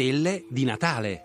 stelle di Natale.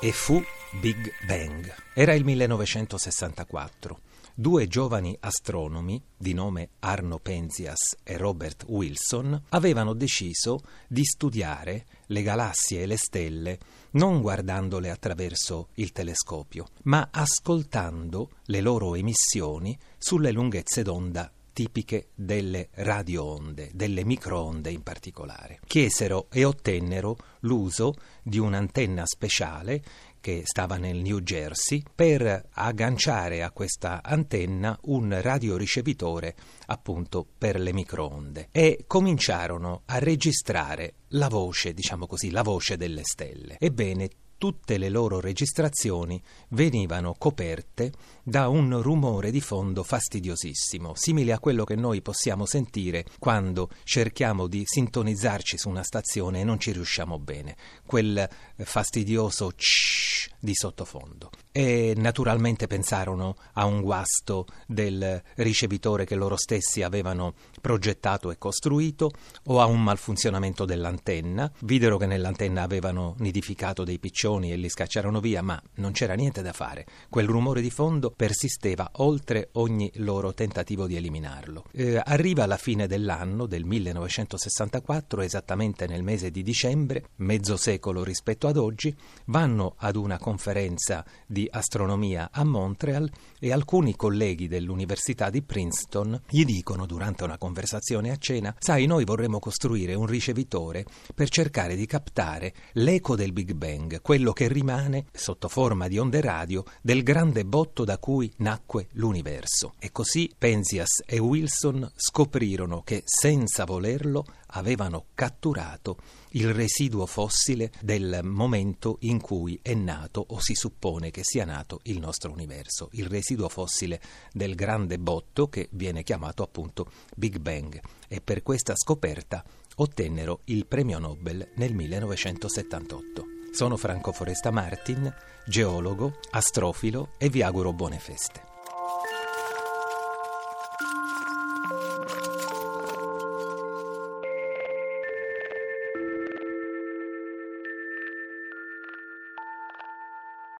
E fu Big Bang. Era il 1964. Due giovani astronomi, di nome Arno Penzias e Robert Wilson, avevano deciso di studiare le galassie e le stelle non guardandole attraverso il telescopio, ma ascoltando le loro emissioni sulle lunghezze d'onda tipiche delle radioonde, delle microonde in particolare. Chiesero e ottennero l'uso di un'antenna speciale che stava nel New Jersey per agganciare a questa antenna un radioricevitore appunto per le microonde e cominciarono a registrare la voce, diciamo così, la voce delle stelle. Ebbene, tutte le loro registrazioni venivano coperte da un rumore di fondo fastidiosissimo, simile a quello che noi possiamo sentire quando cerchiamo di sintonizzarci su una stazione e non ci riusciamo bene, quel fastidioso shhh di sottofondo. E naturalmente pensarono a un guasto del ricevitore che loro stessi avevano progettato e costruito, o a un malfunzionamento dell'antenna. Videro che nell'antenna avevano nidificato dei piccioni e li scacciarono via, ma non c'era niente da fare. Quel rumore di fondo persisteva oltre ogni loro tentativo di eliminarlo. Arriva la fine dell'anno, del 1964, esattamente nel mese di dicembre, mezzo secolo rispetto ad oggi, vanno ad una conferenza di astronomia a Montreal e alcuni colleghi dell'università di Princeton gli dicono durante una conversazione a cena: sai, noi vorremmo costruire un ricevitore per cercare di captare l'eco del Big Bang, quello che rimane sotto forma di onde radio del grande botto da cui nacque l'universo. E così Penzias e Wilson scoprirono che senza volerlo avevano catturato il residuo fossile del momento in cui è nato, o si suppone che sia nato, il nostro universo, il residuo fossile del grande botto che viene chiamato appunto Big Bang, e per questa scoperta ottennero il premio Nobel nel 1978. Sono Franco Foresta Martin, geologo, astrofilo, e vi auguro buone feste.